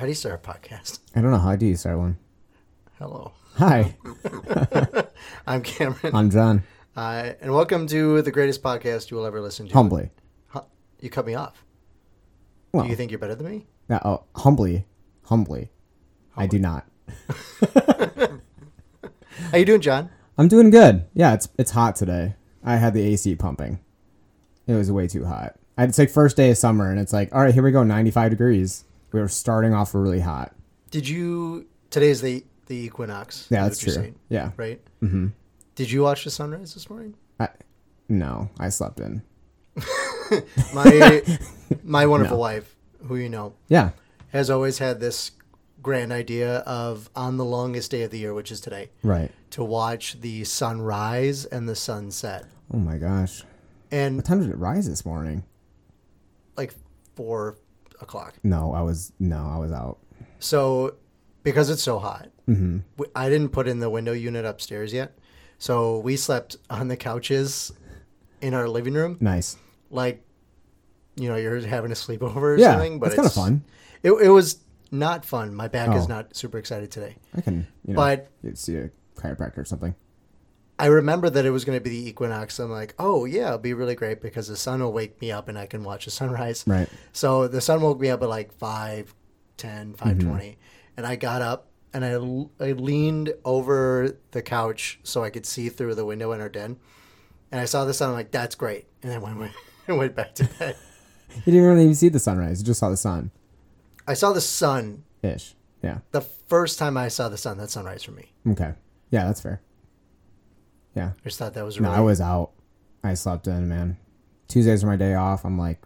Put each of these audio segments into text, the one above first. How do you start a podcast? I don't know. How do you start one? Hello. Hi. I'm Cameron. I'm John. And welcome to the greatest podcast you will ever listen to. Humbly. You cut me off. Well, do you think you're better than me? No, humbly. I do not. How you doing, John? I'm doing good. Yeah, it's hot today. I had the AC pumping. It was way too hot. It's like first day of summer, and it's like, all right, here we go, 95 degrees. We were starting off really hot. Today is the equinox. Yeah, that's true. Saying, yeah. Right? Mm-hmm. Did you watch the sunrise this morning? No, I slept in. my wonderful wife, who you know, has always had this grand idea of on the longest day of the year, which is today. Right. To watch the sunrise and the sunset. Oh, my gosh. And what time did it rise this morning? Like 4 o'clock. No, I was out. So, because it's so hot, I didn't put in the window unit upstairs yet. So we slept on the couches in our living room. Nice. Like, you know, you're having a sleepover or something. But it's kind of fun. It was not fun. My back is not super excited today. I can, see a chiropractor or something. I remember that it was going to be the equinox. I'm like, oh, yeah, it'll be really great because the sun will wake me up and I can watch the sunrise. Right. So the sun woke me up at like 5:10, 5:20. And I got up and I leaned over the couch so I could see through the window in our den. And I saw the sun. I'm like, that's great. And I went back to bed. You didn't really even see the sunrise. You just saw the sun. I saw the sun. Ish. Yeah. The first time I saw the sun, that's sunrise for me. Okay. Yeah, that's fair. Yeah. I just thought that was really... No, I was out. I slept in, man. Tuesdays are my day off. I'm like,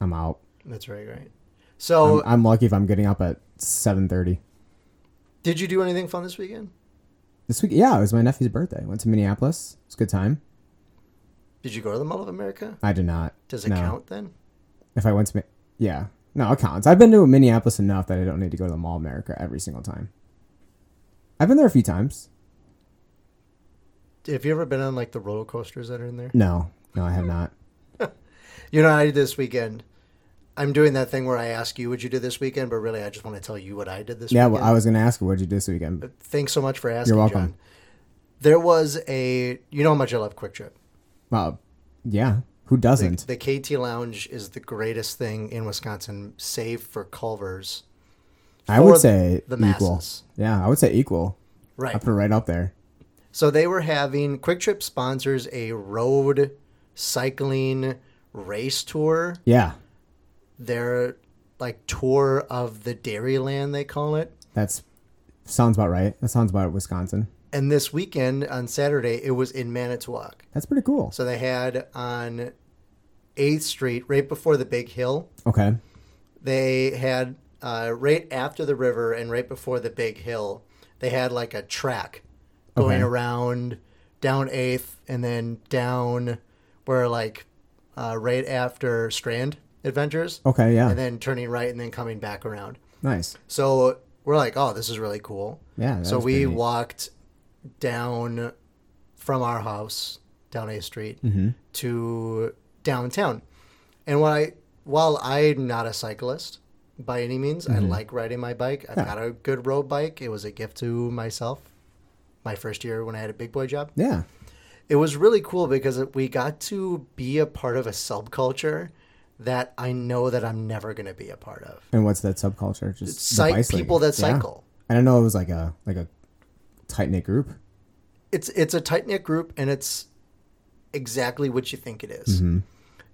I'm out. That's right, right. So... I'm lucky if I'm getting up at 7:30. Did you do anything fun this weekend? This week, yeah. It was my nephew's birthday. Went to Minneapolis. It was a good time. Did you go to the Mall of America? I did not. Does it count then? If I went to... Yeah. No, it counts. I've been to Minneapolis enough that I don't need to go to the Mall of America every single time. I've been there a few times. Have you ever been on like the roller coasters that are in there? No, I have not. You know what I did this weekend? I'm doing that thing where I ask you what you did this weekend, but really I just want to tell you what I did this weekend. Yeah, well, I was going to ask what you did this weekend. But thanks so much for asking, John. You're welcome. John. There was you know how much I love Quick Trip. Well, yeah. Who doesn't? The KT Lounge is the greatest thing in Wisconsin, save for Culver's. I would say the equal. Masses. Yeah, I would say equal. Right. I put it right up there. So they were having, Quick Trip sponsors a road cycling race tour. Yeah. Their like tour of the Dairyland, they call it. That sounds about right. That sounds about Wisconsin. And this weekend on Saturday, it was in Manitowoc. That's pretty cool. So they had on 8th Street, right before the big hill. Okay. They had right after the river and right before the big hill, they had like a track. Going around down 8th and then down where like right after Strand Adventures. Okay, yeah. And then turning right and then coming back around. Nice. So we're like, oh, this is really cool. Yeah. So we walked down from our house down 8th Street to downtown. And while I'm not a cyclist by any means, I like riding my bike. I've got a good road bike. It was a gift to myself. My first year when I had a big boy job. Yeah. It was really cool because we got to be a part of a subculture that I know that I'm never going to be a part of. And what's that subculture? Just people that cycle. I don't know. It was like a tight-knit group. It's a tight-knit group, and it's exactly what you think it is. Mm-hmm.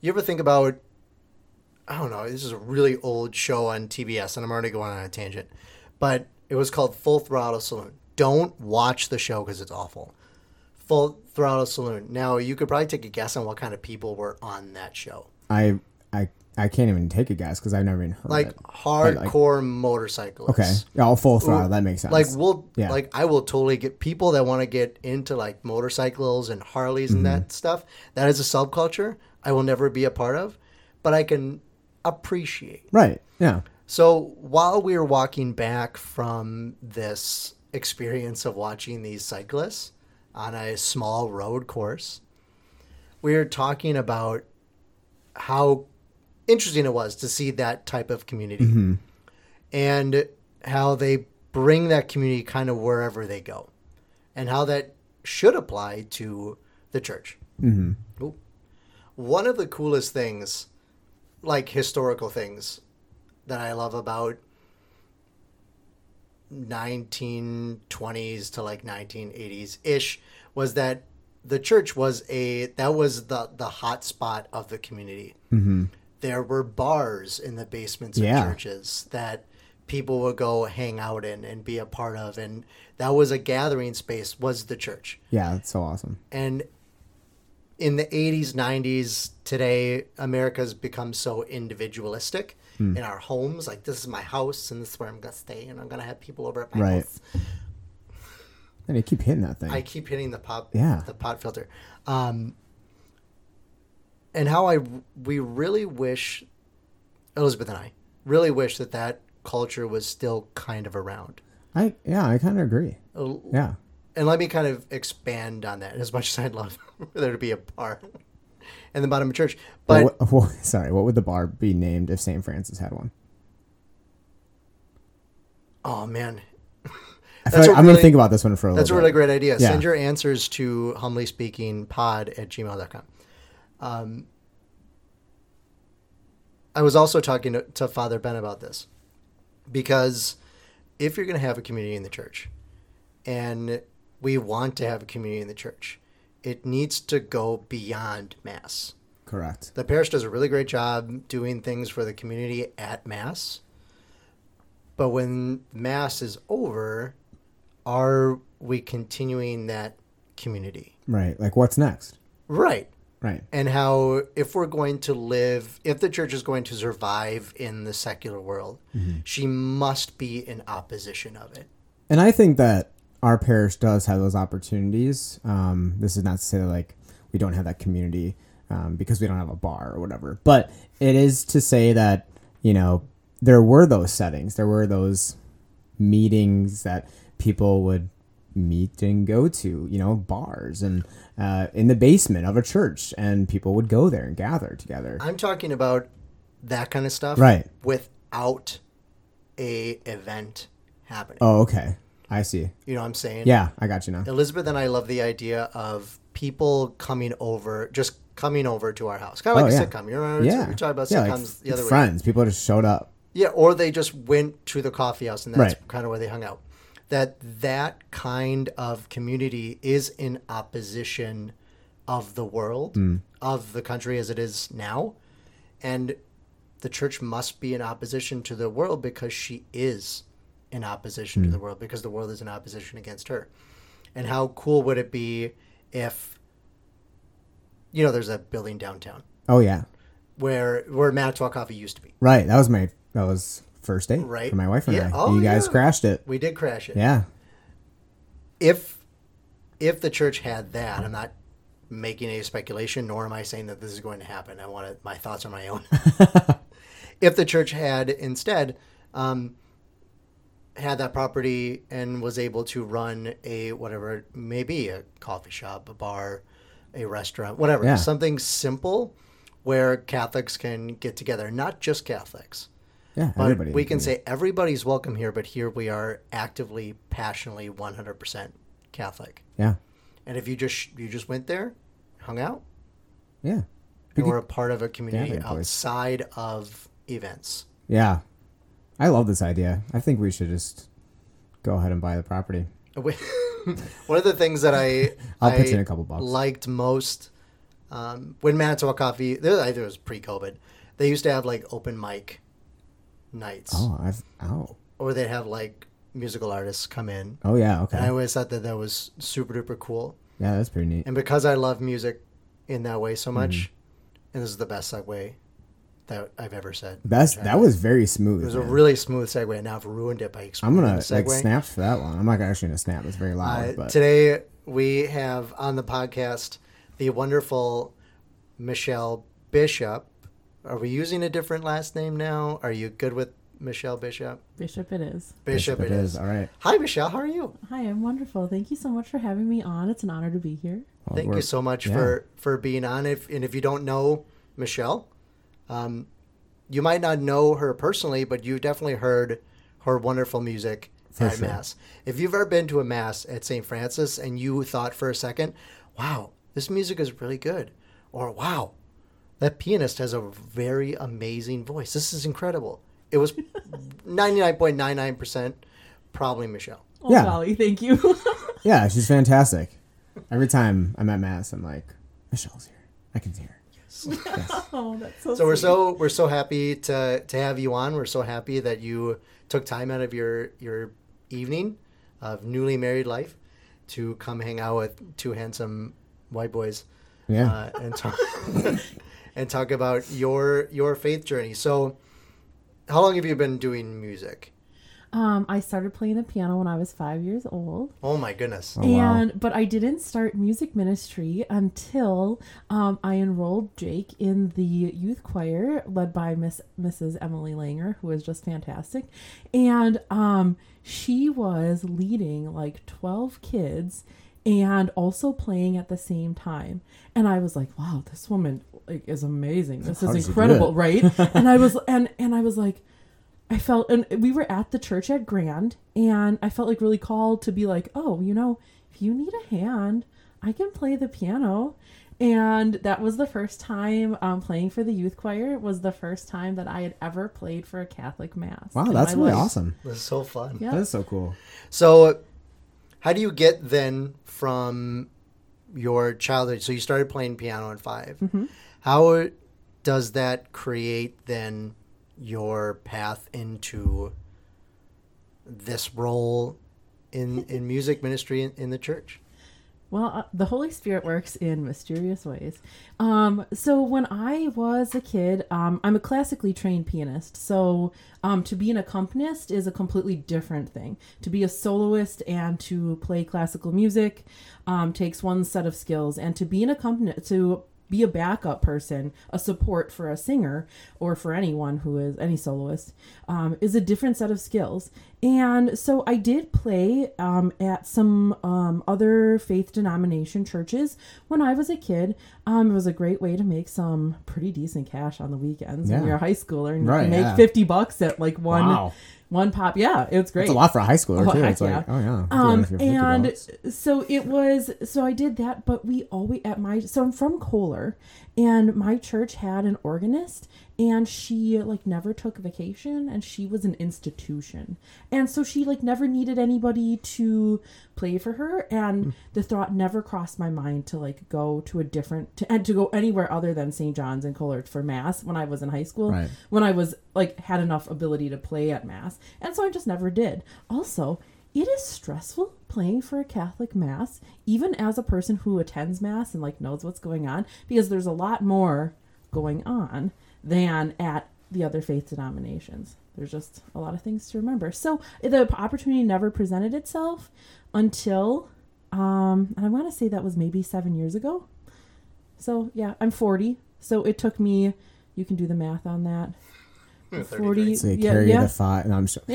You ever think about, I don't know, this is a really old show on TBS, and I'm already going on a tangent, but it was called Full Throttle Saloon. Don't watch the show because it's awful. Full Throttle Saloon. Now, you could probably take a guess on what kind of people were on that show. I can't even take a guess because I've never even heard it. Hardcore motorcyclists. Okay. Oh, Full Throttle. That makes sense. I will totally get people that want to get into like motorcycles and Harleys and that stuff. That is a subculture I will never be a part of, but I can appreciate. Right. Yeah. So while we were walking back from this experience of watching these cyclists on a small road course, we were talking about how interesting it was to see that type of community. Mm-hmm. and how they bring that community kind of wherever they go and how that should apply to the church. Mm-hmm. Ooh. One of the coolest things, like historical things, that I love about 1920s to like 1980s-ish was that the church was the hot spot of the community. Mm-hmm. There were bars in the basements of churches that people would go hang out in and be a part of. And that was a gathering space, was the church. Yeah, that's so awesome. And in the 80s, 90s, today, America's become so individualistic in our homes. Like, this is my house, and this is where I'm going to stay, and I'm going to have people over at my house. And you keep hitting that thing. I keep hitting the pot filter. And how we really wish, Elizabeth and I, really wish that culture was still kind of around. I kind of agree. Yeah. And let me kind of expand on that as much as I'd love for there to be a bar in the bottom of church. But what would the bar be named if St. Francis had one? Oh, man. I'm going to think about this one for a little bit. That's a really great idea. Yeah. Send your answers to humblyspeakingpod@gmail.com. I was also talking to Father Ben about this, because if you're going to have a community in the church, and we want to have a community in the church, it needs to go beyond Mass. Correct. The parish does a really great job doing things for the community at Mass. But when Mass is over, are we continuing that community? Right. Like, what's next? Right. And how, if we're going to live, if the church is going to survive in the secular world, mm-hmm. she must be in opposition of it. And I think that our parish does have those opportunities. This is not to say that, like, we don't have that community because we don't have a bar or whatever. But it is to say that, you know, there were those settings. There were those meetings that people would meet and go to, you know, bars and in the basement of a church, and people would go there and gather together. I'm talking about that kind of stuff, right? Without a event happening. Oh, okay. I see. You know what I'm saying? Yeah, I got you now. Elizabeth and I love the idea of people coming over to our house. Kind of like a sitcom. You know, we talked about sitcoms like the other friends. Week. People just showed up. Yeah, or they just went to the coffee house, and that's kind of where they hung out. That kind of community is in opposition of the world, of the country as it is now. And the church must be in opposition to the world, because she is in opposition to the world, because the world is in opposition against her. And how cool would it be if, you know, there's a building downtown. Oh, yeah. Where Manitowoc Coffee used to be. Right. That was first date for my wife and I. Oh, you guys crashed it. We did crash it. Yeah. If the church had that, I'm not making any speculation, nor am I saying that this is going to happen. My thoughts are my own. If the church had instead had that property and was able to run a whatever, maybe a coffee shop, a bar, a restaurant, whatever, something simple where Catholics can get together, not just Catholics. Yeah, but everybody. We can say everybody's welcome here, but here we are actively, passionately, 100% Catholic. Yeah. And if you just went there, hung out, and we're a part of a community outside of events. Yeah. I love this idea. I think we should just go ahead and buy the property. One of the things that I pitch in a couple bucks. Liked most when Manitowoc Coffee, I think it was pre-COVID, they used to have like open mic nights. Or they'd have like musical artists come in. Oh, yeah. Okay. And I always thought that was super duper cool. Yeah, that's pretty neat. And because I love music in that way so much, and this is the best segue that I've ever said. That was very smooth. It was a really smooth segue, and now I've ruined it by explaining. I'm going to snap for that one. I'm not actually going to snap. It's very loud. But today we have on the podcast the wonderful Michelle Bishop. Are we using a different last name now? Are you good with Michelle Bishop? Bishop it is. Bishop it is. All right. Hi, Michelle. How are you? Hi, I'm wonderful. Thank you so much for having me on. It's an honor to be here. Well, thank you so much for being on. If you don't know Michelle, you might not know her personally, but you definitely heard her wonderful music at Mass. If you've ever been to a Mass at St. Francis and you thought for a second, wow, this music is really good, or wow, that pianist has a very amazing voice, this is incredible, it was 99.99% probably Michelle. Oh, yeah. Golly, thank you. Yeah, she's fantastic. Every time I'm at Mass, I'm like, Michelle's here. I can see her. Yes. Oh, that's so sweet. We're so happy to have you on. We're so happy that you took time out of your evening of newly married life to come hang out with two handsome white boys. Yeah. And talk about your faith journey. So, how long have you been doing music? I started playing the piano when I was 5 years old. Oh my goodness. Oh, wow. But I didn't start music ministry until I enrolled Jake in the youth choir led by Mrs. Emily Langer, who was just fantastic. And she was leading like 12 kids and also playing at the same time. And I was like, wow, this woman is amazing. This is incredible, right? And we were at the church at Grand, and I felt like really called to be like, oh, you know, if you need a hand, I can play the piano. And that was the first time playing for the youth choir. It was the first time that I had ever played for a Catholic Mass. Wow, that's really awesome. That's so fun. Yeah. That is so cool. So how do you get then from your childhood? So you started playing piano at 5. Mm-hmm. How does that create then your path into this role in music ministry in the church? Well, the Holy Spirit works in mysterious ways. So when I was a kid, I'm a classically trained pianist. So to be an accompanist is a completely different thing. To be a soloist and to play classical music takes one set of skills. And to be an accompanist, to be a backup person, a support for a singer or for anyone who is any soloist, is a different set of skills. And so I did play at some other faith denomination churches when I was a kid. It was a great way to make some pretty decent cash on the weekends when you're a high schooler and you make $50 at like one. Wow. One pop. Yeah, it's great. It's a lot for a high schooler, too. It's like, oh, yeah. So I did that, but we always, so I'm from Kohler, and my church had an organist, and she, like, never took vacation, and she was an institution. And so she, like, never needed anybody to play for her, and the thought never crossed my mind to, like, go to a different, and to go anywhere other than St. John's and Colert for Mass when I was in high school, when I was, like, had enough ability to play at Mass. And so I just never did. Also, it is stressful playing for a Catholic Mass, even as a person who attends Mass and like knows what's going on, because there's a lot more going on than at the other faith denominations. There's just a lot of things to remember. So the opportunity never presented itself until, and I want to say that was maybe 7 years ago. So yeah, I'm 40. So it took me, you can do the math on that. 40. So carry the 5. No, I'm sorry.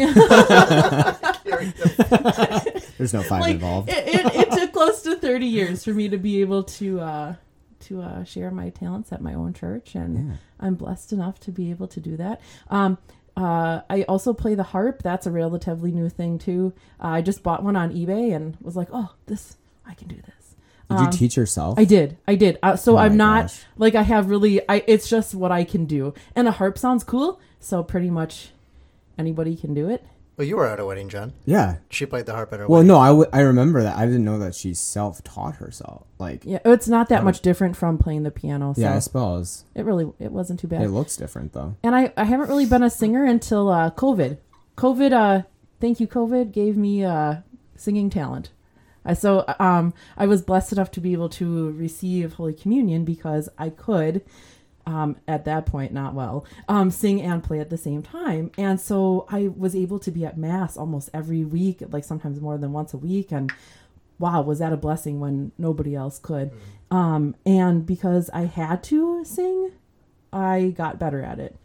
There's no 5 like, involved. It took close to 30 years for me to be able to share my talents at my own church, and I'm blessed enough to be able to do that. I also play the harp. That's a relatively new thing too. I just bought one on eBay and was like, oh, this I can do this. Did you teach yourself? I did. So I'm not like I have really. It's just what I can do, and a harp sounds cool. So pretty much anybody can do it. Well, you were at a wedding, John. Yeah, she played the harp at her wedding. Well, no, I remember that. I didn't know that she self-taught herself. Like, yeah, it's not that much different from playing the piano. So yeah, I suppose it wasn't too bad. It looks different though. And I haven't really been a singer until COVID. COVID, thank you, COVID, gave me singing talent. So I was blessed enough to be able to receive Holy Communion because I could, at that point, sing and play at the same time. And so I was able to be at Mass almost every week, like sometimes more than once a week. And wow, was that a blessing when nobody else could. And because I had to sing, I got better at it.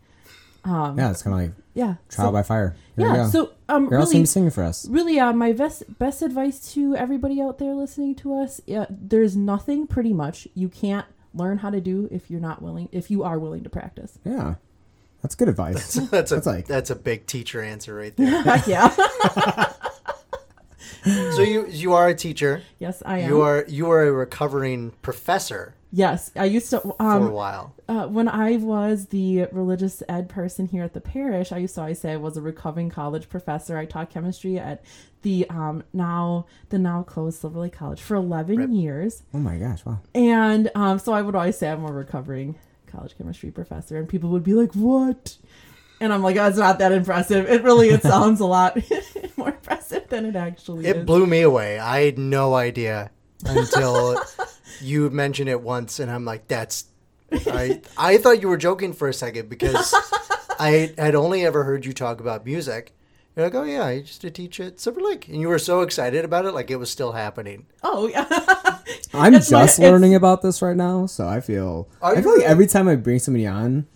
It's kind of like trial by fire. Here we go. So girls really singing for us. Really, my best advice to everybody out there listening to us: there's nothing pretty much you can't learn how to do if you are willing to practice. Yeah, That's good advice. That's a big teacher answer right there. Yeah. So you are a teacher. Yes, I am. You are a recovering professor. Yes, I used to for a while. When I was the religious ed person here at the parish, I used to always say I was a recovering college professor. I taught chemistry at the now closed Silver Lake College for 11 years. Oh my gosh! Wow. And so I would always say I'm a recovering college chemistry professor, and people would be like, "What?" And I'm like, oh, it's not that impressive. It sounds a lot more impressive than it actually is. It blew me away. I had no idea until you mentioned it once, and I'm like, I thought you were joking for a second because I had only ever heard you talk about music. You're like, oh, yeah, I used to teach at Silver Lake. And you were so excited about it, like it was still happening. Oh, yeah. I'm learning about this right now, so I feel... like every time I bring somebody on,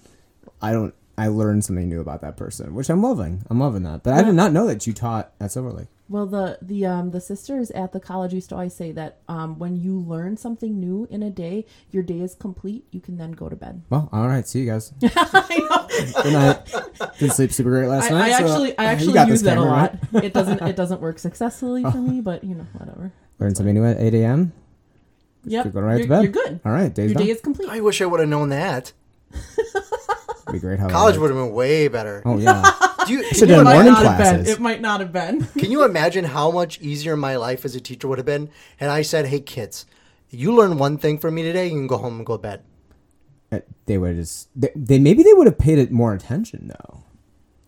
I learned something new about that person, which I'm loving. I'm loving that. But yeah. I did not know that you taught at Silver Lake. Well, the sisters at the college used to always say that when you learn something new in a day, your day is complete. You can then go to bed. Well, all right. See you guys. I know. Good night. Didn't sleep super great last night. I actually use that a lot. Right? It doesn't work successfully for me, but you know, whatever. Learn something new at 8 a.m. Yep. You're going right to bed. You're good. All right. Your day is complete. I wish I would have known that. Be great how college would have been way better. Oh yeah. Should have done morning classes. It might not have been. Can you imagine how much easier my life as a teacher would have been? And I said, "Hey kids, you learn one thing from me today. You can go home and go to bed." They would just. They would have paid it more attention though.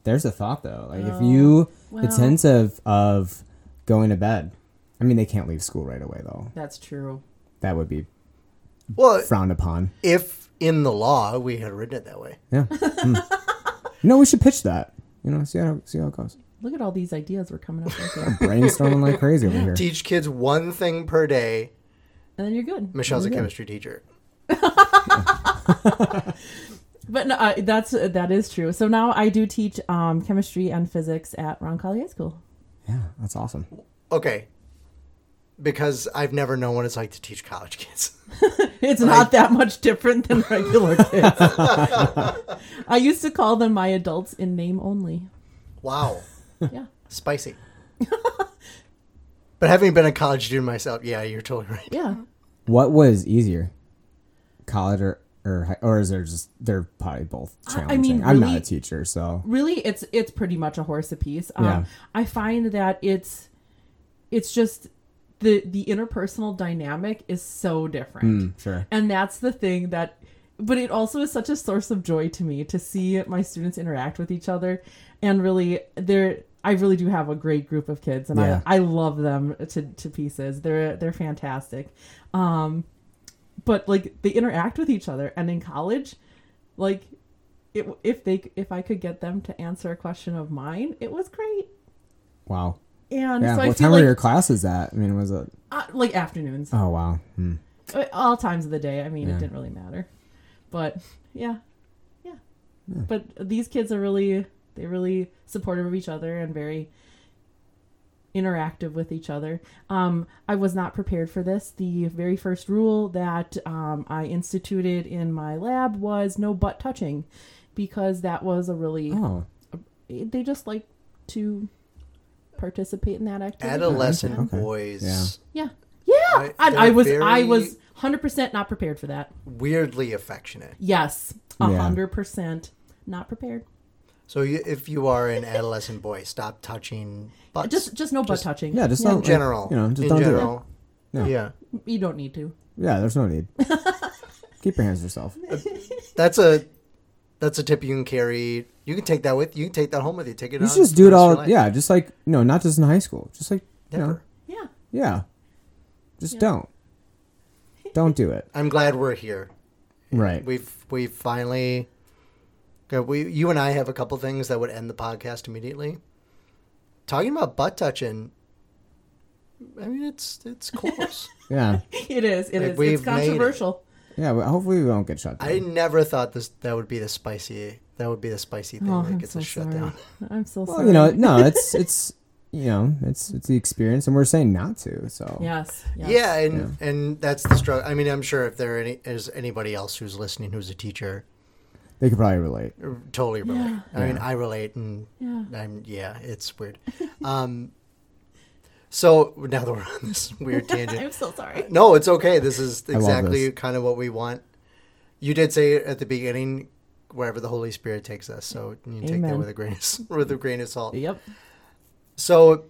There's a thought though. Like if you the sense of going to bed. I mean, they can't leave school right away though. That's true. That would be frowned upon. If. In the law, we had written it that way. Yeah. We should pitch that. You know, see how it goes. Look at all these ideas we're coming up with. Brainstorming like crazy over here. Teach kids one thing per day. And then you're good. Michelle's a chemistry teacher. But no, that is true. So now I do teach chemistry and physics at Roncalli School. Yeah, that's awesome. Okay. Because I've never known what it's like to teach college kids. It's not that much different than regular kids. I used to call them my adults in name only. Wow. Yeah. Spicy. But having been a college student myself, yeah, you're totally right. Yeah. What was easier? College or is there just they're probably both challenging? I mean, really, I'm not a teacher, so really it's pretty much a horse apiece. Yeah. I find that it's just the interpersonal dynamic is so different. Sure. And that's the thing but it also is such a source of joy to me to see my students interact with each other. And really I really do have a great group of kids and yeah. I love them to pieces. They're fantastic. But like they interact with each other and in college, like if I could get them to answer a question of mine, it was great. Wow. And yeah, so what time were your classes at? I mean, was it like afternoons? Oh wow! All times of the day. I mean, It didn't really matter, but yeah. But these kids are really supportive of each other and very interactive with each other. I was not prepared for this. The very first rule that I instituted in my lab was no butt touching, because that was a really they just like to participate in that activity. Adolescent boys. Yeah. I was 100% not prepared for that. Weirdly affectionate. Yes, 100% not prepared. So if you are an adolescent boy, stop touching butts. Just no butt touching. Yeah, just in general. You know, just don't do it. Yeah. You don't need to. Yeah, there's no need. Keep your hands to yourself. That's a tip you can carry. You can take that with you. You can take that home with you. Take it. You just do it all. Yeah, just like not just in high school. Just like you know. Yeah. Yeah. Just don't do it. I'm glad we're here. Right. We've finally. You and I have a couple things that would end the podcast immediately. Talking about butt touching. I mean, it's close. Yeah. It is. It's controversial. Yeah, well, hopefully we won't get shut down. I never thought that would be the spicy. That would be the spicy thing that gets us shut down. I'm so sorry. Well, it's the experience, and we're saying not to. So yes. Yeah, and that's the struggle. I mean, I'm sure if there's anybody else who's listening who's a teacher, They could probably relate. Totally relate. Yeah. I mean, I relate, and it's weird. So now that we're on this weird tangent. I'm so sorry. No, it's okay. This is exactly kind of what we want. You did say at the beginning, wherever the Holy Spirit takes us. So you take that with a grain of salt. Yep. So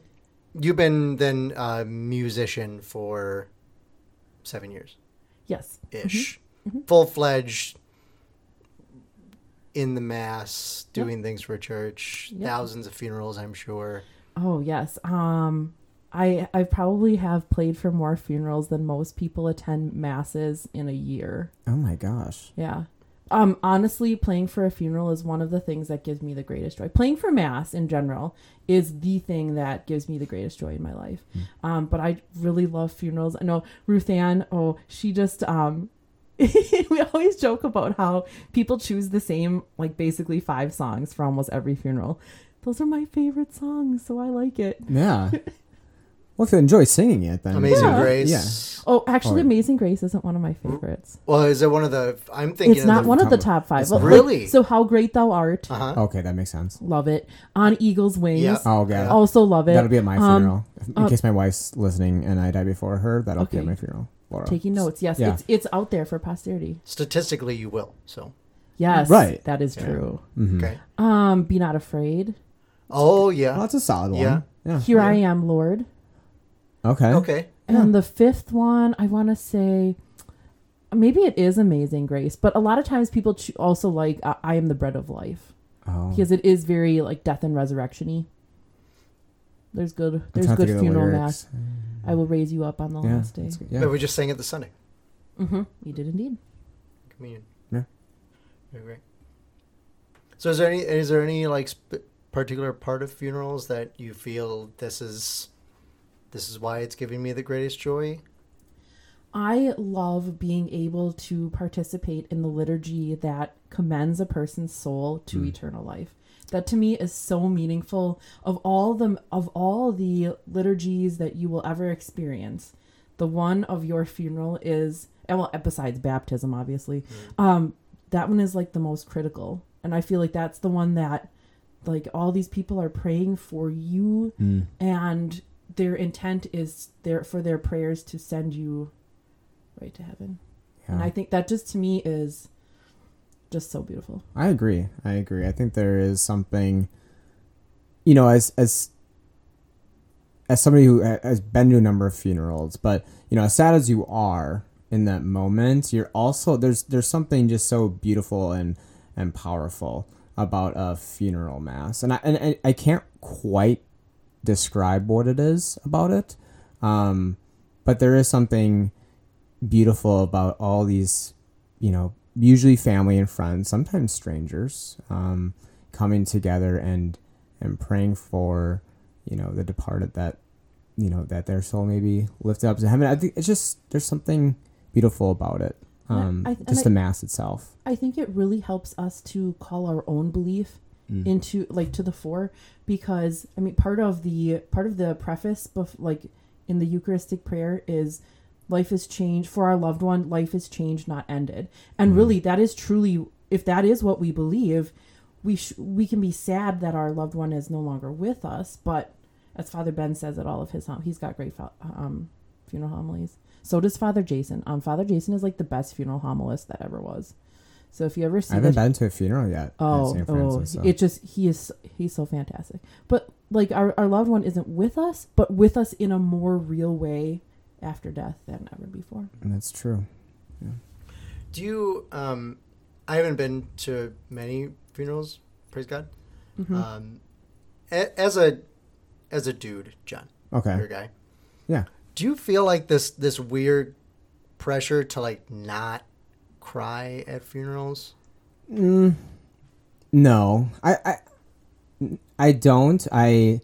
you've been then a musician for 7 years. Yes. Ish. Mm-hmm. Mm-hmm. Full-fledged in the mass, doing things for church, thousands of funerals, I'm sure. Oh, yes. I probably have played for more funerals than most people attend masses in a year. Oh, my gosh. Yeah. Honestly, playing for a funeral is one of the things that gives me the greatest joy. Playing for mass in general is the thing that gives me the greatest joy in my life. Mm. But I really love funerals. I know Ruth Ann, she just... we always joke about how people choose the same, basically 5 songs for almost every funeral. Those are my favorite songs, so I like it. Yeah. Well, if you enjoy singing it, then. Amazing Grace. Yeah. Oh, actually, Amazing Grace isn't one of my favorites. Well, is it one of the... I'm thinking it's not one of the top 5. Well, really? So How Great Thou Art. Uh-huh. Okay, that makes sense. Love it. On Eagle's Wings. Yep. Oh, God. Yeah. Also love it. That'll be at my funeral. In case my wife's listening and I die before her, that'll be at my funeral. Laura. Taking notes. Yes, it's out there for posterity. Statistically, you will. So. Yes. Right. That is true. Mm-hmm. Okay. Be Not Afraid. Oh, yeah. Well, that's a solid one. Yeah. Here I Am, Lord. Okay. Okay. And the 5th one, I want to say, maybe it is Amazing Grace, but a lot of times people also like I Am the Bread of Life. Oh. Because it is very death and resurrection-y. There's good funeral mass. I will raise you up on the last day. Yeah. But we just sang it this Sunday. Mm-hmm. You did indeed. Communion. Yeah. Very great. So is there any particular part of funerals that you feel this is why it's giving me the greatest joy? I love being able to participate in the liturgy that commends a person's soul to eternal life. That to me is so meaningful. Of all the liturgies that you will ever experience, the one of your funeral is, besides baptism, obviously, that one is the most critical. And I feel that's the one that all these people are praying for you, and their intent is there for their prayers to send you right to heaven. Yeah. And I think that just to me is just so beautiful. I agree. I think there is something, as somebody who has been to a number of funerals, but as sad as you are in that moment, you're also, there's something just so beautiful and powerful about a funeral mass. And I can't quite describe what it is about it. But there is something beautiful about all these, usually family and friends, sometimes strangers, coming together and praying for, the departed that, that their soul may be lifted up to heaven. I think it's just, there's something beautiful about it. The mass itself. I think it really helps us to call our own belief into to the fore, because part of the preface in the Eucharistic prayer is life is changed for our loved one, life is changed, not ended. And really that is truly, if that is what we believe, we can be sad that our loved one is no longer with us, but as Father Ben says at all of his he's got great funeral homilies. So does Father Jason. Father Jason is the best funeral homilist that ever was. So if you ever see, I haven't been to a funeral yet. Oh, St. Francis, so. It just he's so fantastic. But our loved one isn't with us, but with us in a more real way after death than ever before. And that's true. Yeah. Do you? I haven't been to many funerals. Praise God. Mm-hmm. As a dude, John. Okay. You're a guy. Yeah. Do you feel this weird pressure to not cry at funerals? No, I don't. I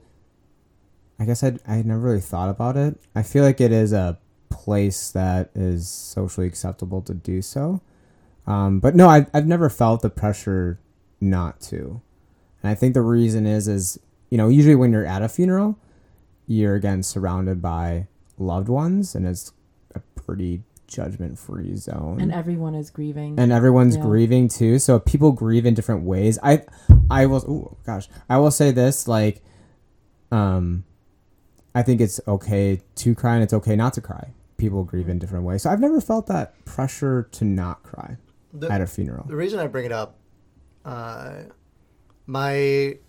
guess I never really thought about it. I feel it is a place that is socially acceptable to do so. But no, I've never felt the pressure not to. And I think the reason is, usually when you're at a funeral, you're again surrounded by loved ones, and it's a pretty judgment-free zone. And everyone is grieving. And everyone's grieving too. So people grieve in different ways. I will say this, like, I think it's okay to cry and it's okay not to cry. People grieve in different ways. So I've never felt that pressure to not cry at a funeral. The reason I bring it up, when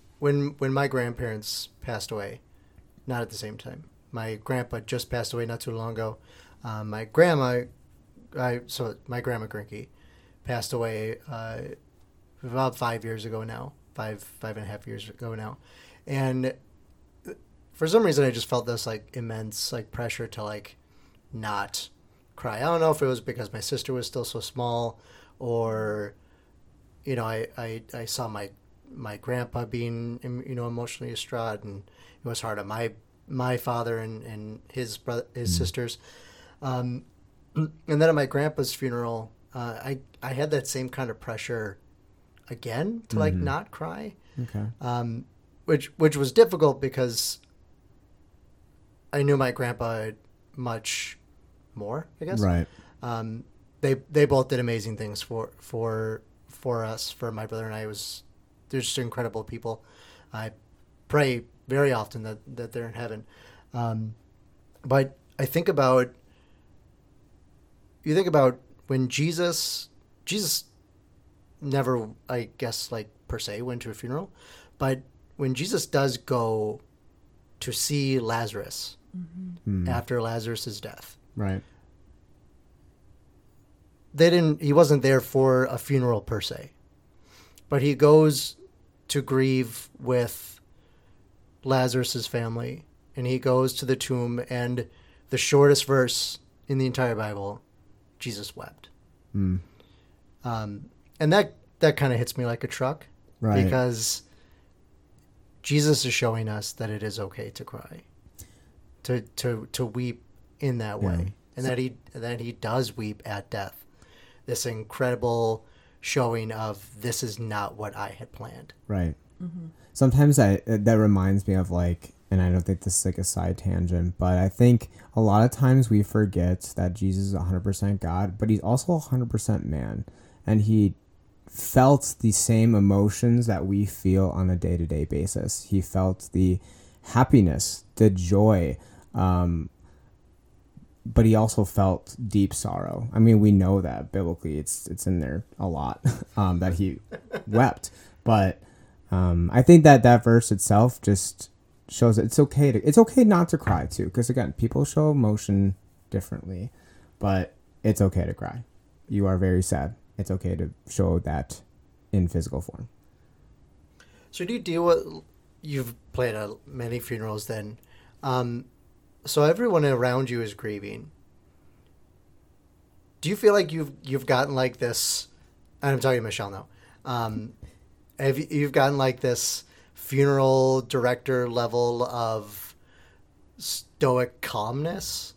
my grandparents passed away, not at the same time. My grandpa just passed away not too long ago. My grandma Grinky passed away about 5 years ago now, five and a half years ago now. And for some reason, I just felt this like immense like pressure to like not cry. I don't know if it was because my sister was still so small, or you know, I saw my grandpa being, you know, emotionally distraught, and it was hard on my father and his brother, his sisters. And then at my grandpa's funeral, I had that same kind of pressure again to like not cry. Okay. Which was difficult because I knew my grandpa much more, I guess. Right. They both did amazing things for us, for my brother and I. They're just incredible people. I pray very often that they're in heaven. But I think about, you think about when Jesus never, I guess, like per se went to a funeral, but when Jesus does go to see Lazarus after Lazarus's death, right? He wasn't there for a funeral per se, but he goes to grieve with Lazarus's family, and he goes to the tomb, and the shortest verse in the entire Bible, Jesus wept. Mm. And that kind of hits me like a truck, right? Because Jesus is showing us that it is okay to cry, to weep in that way, and that he does weep at death. This incredible showing of this is not what I had planned. Right. Mm-hmm. Sometimes that reminds me of like, and I don't think this is like a side tangent, but I think a lot of times we forget that Jesus is 100% God, but he's also 100% man, and he felt the same emotions that we feel on a day-to-day basis. He felt the happiness, the joy, but he also felt deep sorrow. I mean, we know that biblically, it's in there a lot, that he wept. But I think that verse itself just shows that it's okay not to cry too, because again, people show emotion differently, but it's okay to cry. You are very sad. It's okay to show that in physical form. So do you deal with? You've played at many funerals then. So everyone around you is grieving. Do you feel like you've gotten like this, and I'm talking to Michelle now, you've gotten like this funeral director level of stoic calmness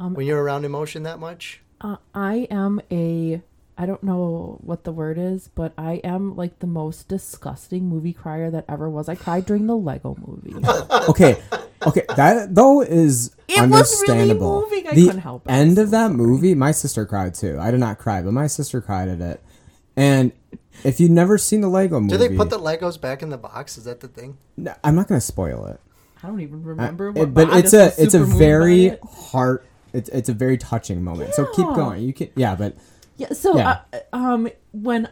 when you're around emotion that much? I don't know what the word is, but I am like the most disgusting movie crier that ever was. I cried during the Lego movie. Okay. That though is understandable. It was really moving. I couldn't help it. The end of that movie, my sister cried too. I did not cry, but my sister cried at it. And if you've never seen the Lego movie, do they put the Legos back in the box? Is that the thing? No, I'm not going to spoil it. I don't even remember. It's a very touching moment. Yeah. So keep going. You can. Yeah, but. Yeah, so yeah. When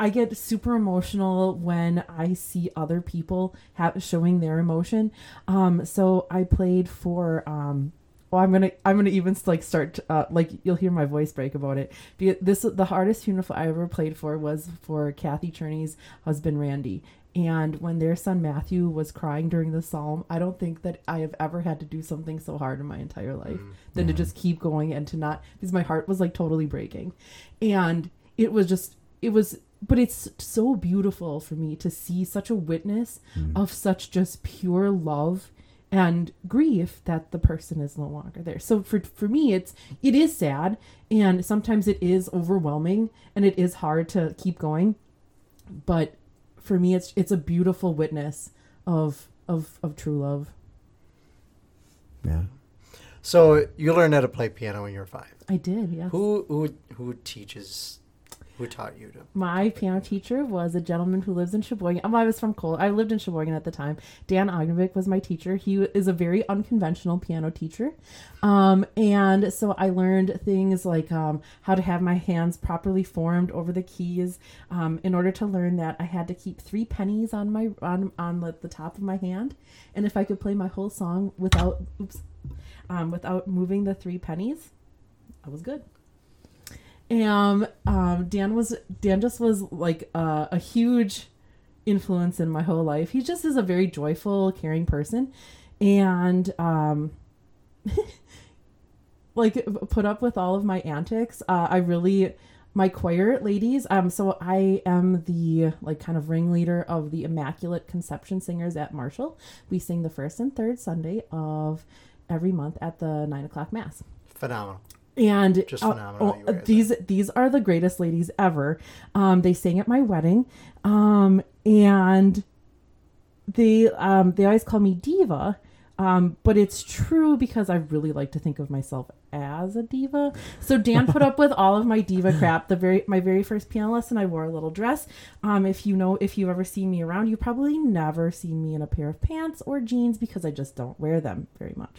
I get super emotional when I see other people showing their emotion. So I played for I'm gonna even like start like you'll hear my voice break about it. The hardest funeral I ever played for was for Kathy Cherney's husband Randy. And when their son Matthew was crying during the psalm, I don't think that I have ever had to do something so hard in my entire life than to just keep going and to not, because my heart was like totally breaking. And but it's so beautiful for me to see such a witness of such just pure love and grief that the person is no longer there. So for me, it is sad, and sometimes it is overwhelming, and it is hard to keep going, but for me, it's a beautiful witness of true love. Yeah. So you learned how to play piano when you were 5. I did, yes. Who taught you to? My piano teacher was a gentleman who lives in Sheboygan. I was from Colert. I lived in Sheboygan at the time. Dan Ogdenvik was my teacher. He is a very unconventional piano teacher. And so I learned things like how to have my hands properly formed over the keys. In order to learn that, I had to keep 3 pennies on my the top of my hand. And if I could play my whole song without moving the 3 pennies, I was good. And Dan was like a huge influence in my whole life. He just is a very joyful, caring person, and like put up with all of my antics. My choir ladies. So I am the kind of ringleader of the Immaculate Conception Singers at Marshall. We sing the first and third Sunday of every month at the 9:00 mass. Phenomenal. And just phenomenal. These are the greatest ladies ever. They sang at my wedding, and they always call me diva, but it's true because I really like to think of myself as a diva. So Dan put up with all of my diva crap. My very first piano lesson, I wore a little dress. If you've ever seen me around, you probably never seen me in a pair of pants or jeans because I just don't wear them very much.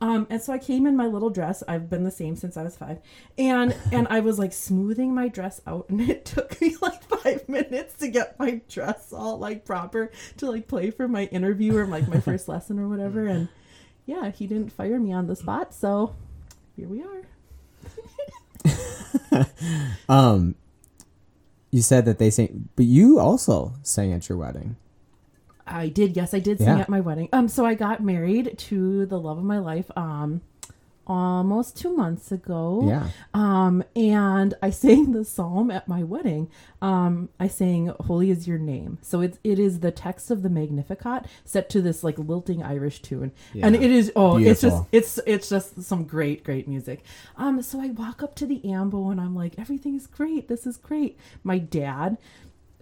And so I came in my little dress. I've been the same since I was 5, and I was smoothing my dress out, and it took me 5 minutes to get my dress all proper to play for my interview or my first lesson or whatever. And yeah, he didn't fire me on the spot, so here we are. You said that they sang, but you also sang at your wedding. I did. Yes, I did sing at my wedding. So I got married to the love of my life almost 2 months ago. Yeah. And I sang the psalm at my wedding. I sang "Holy Is Your Name." So it is the text of the Magnificat set to this lilting Irish tune. Yeah. And it is beautiful. It's just some great music. So I walk up to the ambo and I'm like, everything's great. This is great. My dad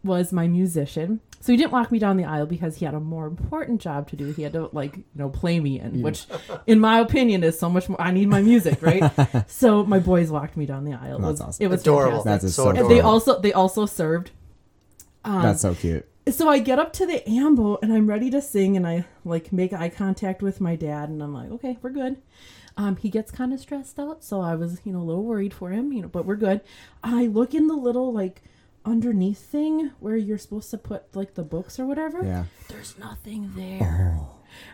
was my musician. So he didn't walk me down the aisle because he had a more important job to do. He had to play me in, which in my opinion is so much more. I need my music, right? So my boys walked me down the aisle. That's awesome. It was adorable. That's so adorable. They also served. That's so cute. So I get up to the ambo and I'm ready to sing, and I make eye contact with my dad, and I'm like, okay, we're good. He gets kind of stressed out, so I was a little worried for him, but we're good. I look in the little underneath thing where you're supposed to put the books or whatever. Yeah. There's nothing there. Oh.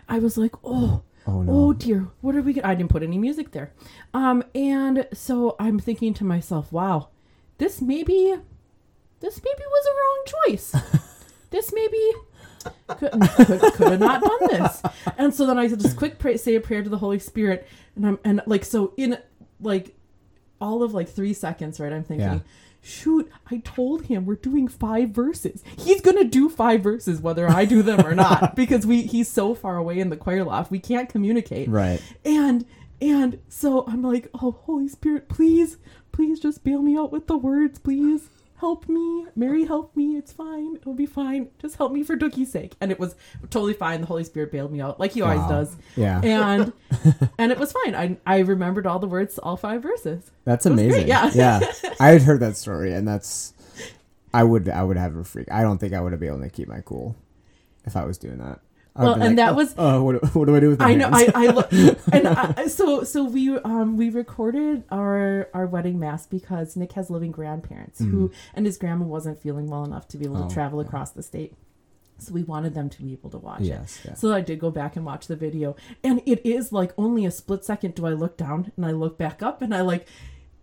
I was like, no. Oh dear, what are we gonna? I didn't put any music there. And so I'm thinking to myself, wow, this maybe was a wrong choice. This maybe could have not done this. And so then I just say a prayer to the Holy Spirit, and in all of 3 seconds, right? I'm thinking. Yeah. Shoot, I told him we're doing 5 verses. He's going to do 5 verses whether I do them or not because he's so far away in the choir loft. We can't communicate. Right. And so I'm like, oh, Holy Spirit, please just bail me out with the words, please. Help me. Mary, help me. It's fine. It'll be fine. Just help me for Dookie's sake. And it was totally fine. The Holy Spirit bailed me out like he always does. Yeah. And and it was fine. I remembered all the words, all 5 verses. That's amazing. Yeah. Yeah. I had heard that story, and I would have a freak. I don't think I would have been able to keep my cool if I was doing that. What do I do with my hands? So we recorded our wedding mass because Nick has living grandparents who, and his grandma wasn't feeling well enough to be able to travel across the state. So we wanted them to be able to watch it. Yeah. So I did go back and watch the video, and it is only a split second. Do I look down and I look back up and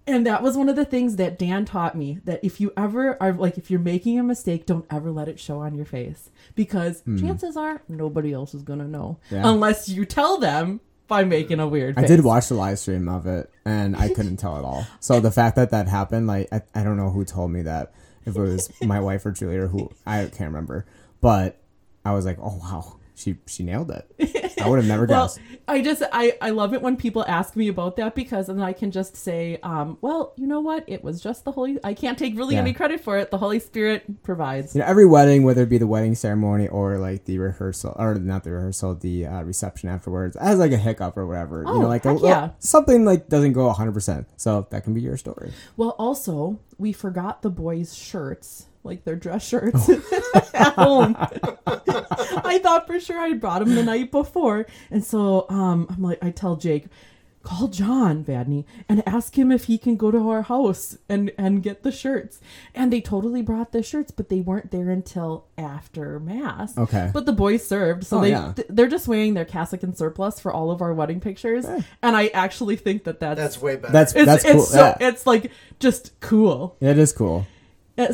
and that was one of the things that Dan taught me, that if you ever are if you're making a mistake, don't ever let it show on your face because chances are nobody else is going to know unless you tell them by making a weird face. I did watch the live stream of it, and I couldn't tell at all. So the fact that happened, I don't know who told me that, if it was my wife or Julia or who, I can't remember, but I was like, oh wow. she nailed it. I would have never guessed. Well, I love it when people ask me about that, because then I can just say, well, you know what? It was just the Holy... I can't take really any credit for it. The Holy Spirit provides. You know, every wedding, whether it be the wedding ceremony or like the rehearsal, or not the rehearsal, the reception afterwards, has like a hiccup or whatever. Oh, you know, like something like doesn't go 100%. So that can be your story. Well, also, we forgot the boys' shirts. Like their dress shirts at home. I thought for sure I brought them the night before. And so I'm like, I tell Jake, call John Badney and ask him if he can go to our house and get the shirts. And they totally brought the shirts, but they weren't there until after Mass. Okay. But the boys served. So they're just wearing their cassock and surplice for all of our wedding pictures. Yeah. And I actually think that's way better. That's cool. It's like just cool. It is cool.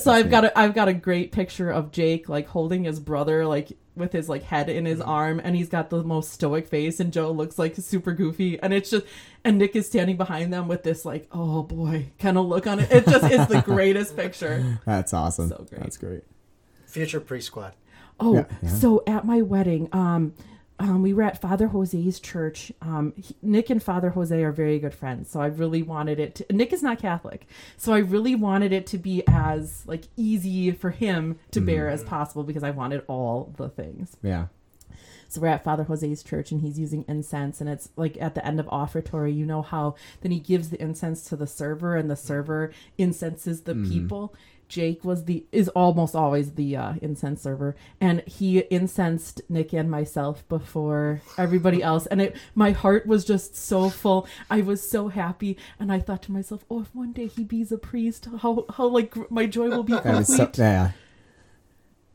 So I've got a great picture of Jake like holding his brother like with his like head in his arm, and he's got the most stoic face, and Joe looks like super goofy, and it's just, and Nick is standing behind them with this like, oh boy, kind of look on it. It just is the greatest picture. That's awesome. So great. That's great. Future pre-squad. Oh, yeah. So at my wedding, we were at Father Jose's church. Nick and Father Jose are very good friends, so I really wanted it to... Nick is not Catholic, so I really wanted it to be as like easy for him to bear as possible, because I wanted all the things. Yeah. So we're at Father Jose's church, and he's using incense, and it's like at the end of offertory, you know how then he gives the incense to the server, and the server incenses the people. Jake is almost always the incense server, and he incensed Nick and myself before everybody else, and my heart was just so full. I was so happy, and I thought to myself, oh, if one day he be's a priest, how like my joy will be complete.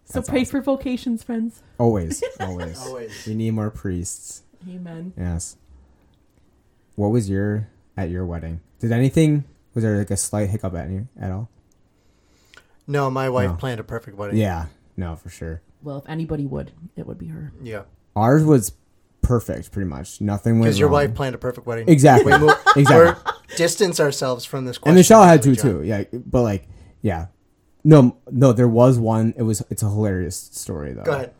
So pray for vocations, friends. Always. We need more priests. Amen. Yes. What was at your wedding? Was there like a slight hiccup at all? No, my wife planned a perfect wedding. Yeah, no, for sure. Well, if anybody would, it would be her. Yeah. Ours was perfect, pretty much. Nothing was wrong. Because your wife planned a perfect wedding. Exactly. We distance ourselves from this question. And Michelle had to, too. Yeah, but like, yeah. No, there was one. It's a hilarious story, though. Go ahead,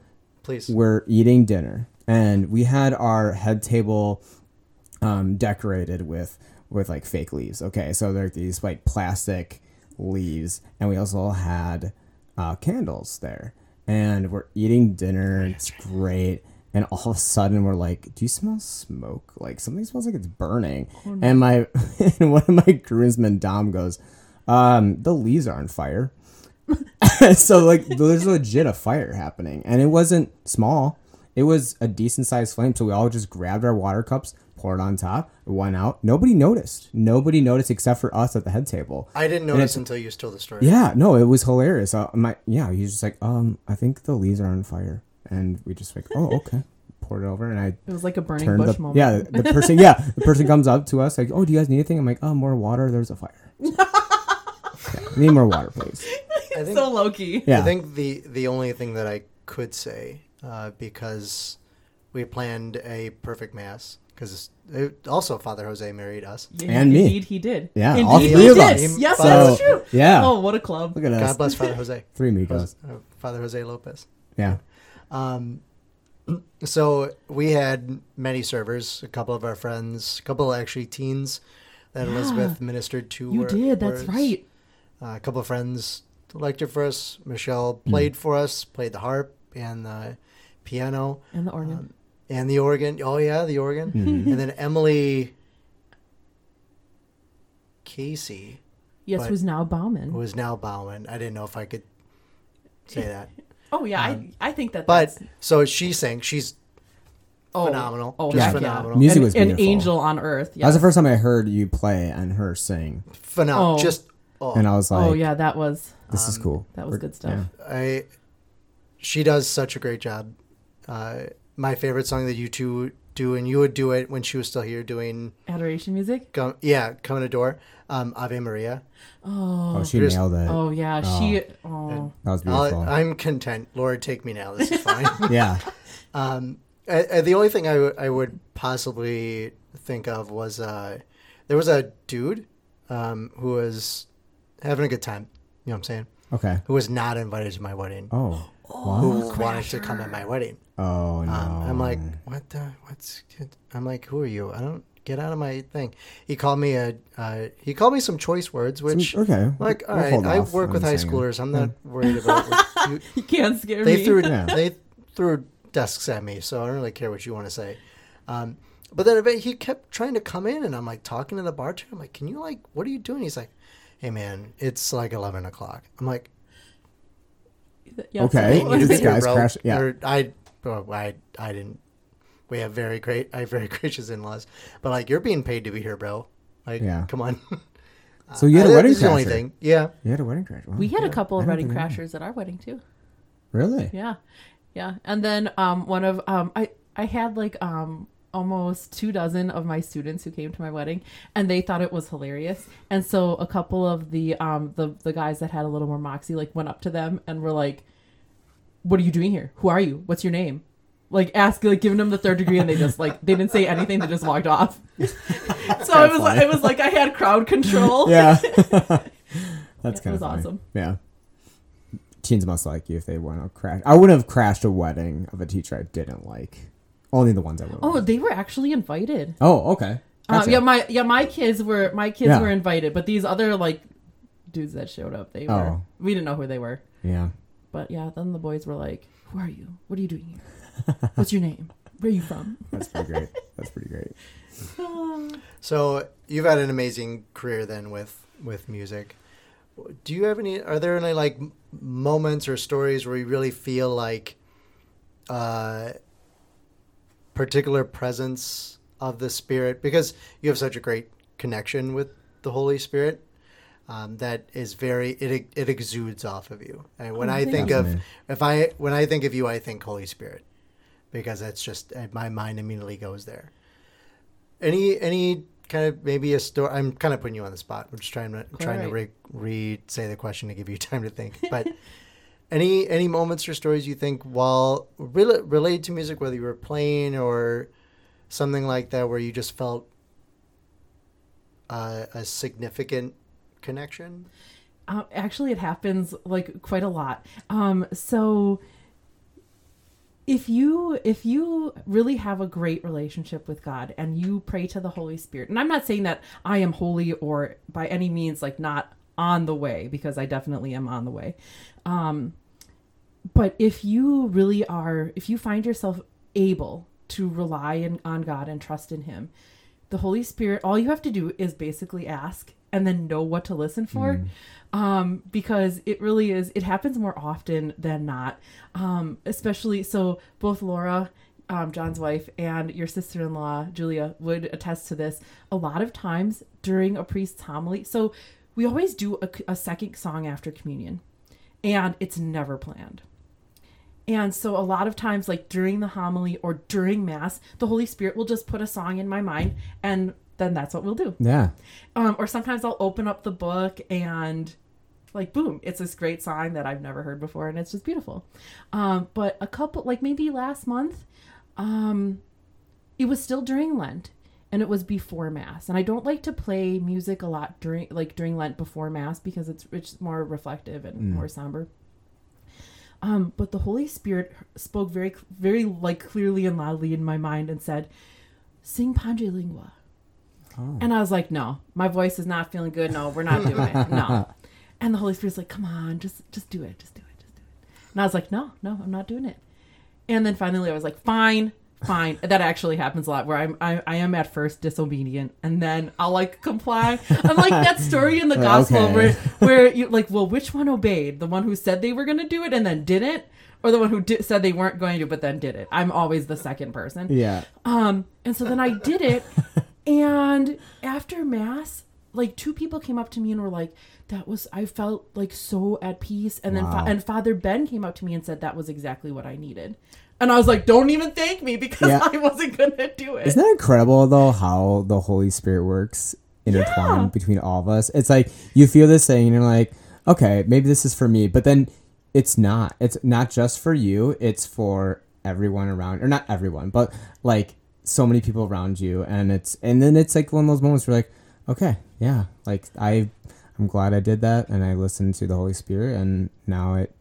please. We're eating dinner, and we had our head table decorated with like fake leaves. Okay, so there are these like plastic leaves, and we also had candles there, and we're eating dinner. It's great, and all of a sudden we're like, do you smell smoke? Like something smells like it's burning. Oh, no. And one of my groomsmen, Dom, goes, the leaves are on fire. So like there's legit a fire happening, and it wasn't small, it was a decent sized flame. So we all just grabbed our water cups, poured on top, went out. Nobody noticed except for us at the head table. I didn't notice until you told the story. Yeah, no, it was hilarious. He's just like, I think the leaves are on fire, and we just like, oh, okay. Poured it over, and it was like a burning bush moment. Yeah, the person comes up to us like, oh, do you guys need anything? I'm like, oh, more water. There's a fire. Need more water, please. I think, so low key. Yeah. I think the only thing that I could say, because we planned a perfect Mass. Because also Father Jose married us. And me. Indeed, he did. Yeah, all three of us. Yes, that's true. Yeah. Oh, what a club. Look at us. God bless Father Jose. Three amigos. Father Jose Lopez. Yeah. So we had many servers, a couple of our friends, a couple actually teens that Elizabeth ministered to. You did, that's right. A couple of friends lectured for us. Michelle played for us, played the harp and the piano. And the organ. And the organ. Oh, yeah, the organ. Mm-hmm. And then Emily Casey. Yes, who's now Bauman. I didn't know if I could say that. Oh, yeah, I think that. So she sang. She's phenomenal. Oh, just phenomenal. Yeah. Music was beautiful. An angel on earth. Yes. That was the first time I heard you play and her sing. Phenomenal. Oh. And I was like. Oh, yeah, that was. This is cool. That was good stuff. Yeah. She does such a great job. My favorite song that you two do, and you would do it when she was still here doing... Adoration music? Come and Adore. Ave Maria. Oh, she nailed it. Oh, yeah. That was beautiful. I'm content. Lord, take me now. This is fine. Yeah. The only thing I would possibly think of was there was a dude who was having a good time. You know what I'm saying? Okay. Who was not invited to my wedding. Oh. who wanted to come at my wedding. Oh, no. I'm like, what the? I'm like, who are you? I don't get out of my thing. He called me some choice words, which like, all right, I work with high schoolers. I'm not worried about what you can't scare me. They threw desks at me, so I don't really care what you want to say. But then he kept trying to come in, and I'm like talking to the bartender. I'm like, can you like, what are you doing? He's like, hey man, it's like 11 o'clock. I'm like, this guy's crashing. Yeah, I didn't. We have very gracious in-laws, but like you're being paid to be here, bro. Like, come on. So you had a wedding crasher. The only thing, you had a wedding crasher. Wow. We had a couple of wedding crashers at our wedding too. Really? Yeah. And then one of I had like almost 24 of my students who came to my wedding, and they thought it was hilarious. And so a couple of the guys that had a little more moxie like went up to them and were like, "What are you doing here? Who are you? What's your name?" Like giving them the third degree, and they just like they didn't say anything. They just walked off. So it was like I had crowd control. Yeah, that's kind of awesome. Yeah, teens must like you if they want to crash. I wouldn't have crashed a wedding of a teacher I didn't like. Only the ones I would. Oh, they were actually invited. Oh, okay. Gotcha. My kids were invited, but these other like dudes that showed up, they were. We didn't know who they were. Yeah. But yeah, then the boys were like, "Who are you? What are you doing here? What's your name? Where are you from?" That's pretty great. So you've had an amazing career then with music. Do you have are there any like moments or stories where you really feel like particular presence of the Spirit, because you have such a great connection with the Holy Spirit that is it exudes off of you. And when I think of you, I think Holy Spirit, because that's just, my mind immediately goes there. Any kind of maybe a story? I'm kind of putting you on the spot. I'm just trying to say the question to give you time to think, but. Any moments or stories you think while related to music, whether you were playing or something like that, where you just felt a significant connection? Actually, it happens like quite a lot. So if you really have a great relationship with God and you pray to the Holy Spirit, and I'm not saying that I am holy or by any means like not on the way, because I definitely am on the way. But if you find yourself able to rely on God and trust in Him, the Holy Spirit, all you have to do is basically ask and then know what to listen for. Because it really is, it happens more often than not. Especially, so both Laura, John's wife, and your sister-in-law, Julia, would attest to this. A lot of times during a priest's homily, so we always do a second song after communion, and it's never planned. And so a lot of times, like during the homily or during Mass, the Holy Spirit will just put a song in my mind, and then that's what we'll do. Yeah. Or sometimes I'll open up the book and like, boom, it's this great song that I've never heard before, and it's just beautiful. But a couple, like maybe last month, it was still during Lent. And it was before Mass. And I don't like to play music a lot during Lent before Mass, because it's more reflective and more somber. But the Holy Spirit spoke very, very like clearly and loudly in my mind and said, "Sing Pange Lingua." Oh. And I was like, "No, my voice is not feeling good. No, we're not doing it. No." And the Holy Spirit's like, "Come on, just do it. Just do it. Just do it." And I was like, no, I'm not doing it. And then finally I was like, fine. That actually happens a lot, where I am at first disobedient, and then I'll like comply. I'm like that story in the gospel where you like, well, which one obeyed? The one who said they were going to do it and then didn't, or the one who said they weren't going to but then did it? I'm always the second person. Yeah. And so then I did it, and after Mass, like 2 people came up to me and were like, I felt like so at peace. And then and Father Ben came up to me and said that was exactly what I needed. And I was like, don't even thank me, because I wasn't going to do it. Isn't that incredible, though, how the Holy Spirit works intertwined between all of us? It's like you feel this thing and you're like, okay, maybe this is for me. But then it's not. It's not just for you. It's for everyone around. Or not everyone, but like so many people around you. And then it's like one of those moments where you're like, okay, yeah, like I'm glad I did that, and I listened to the Holy Spirit, and now it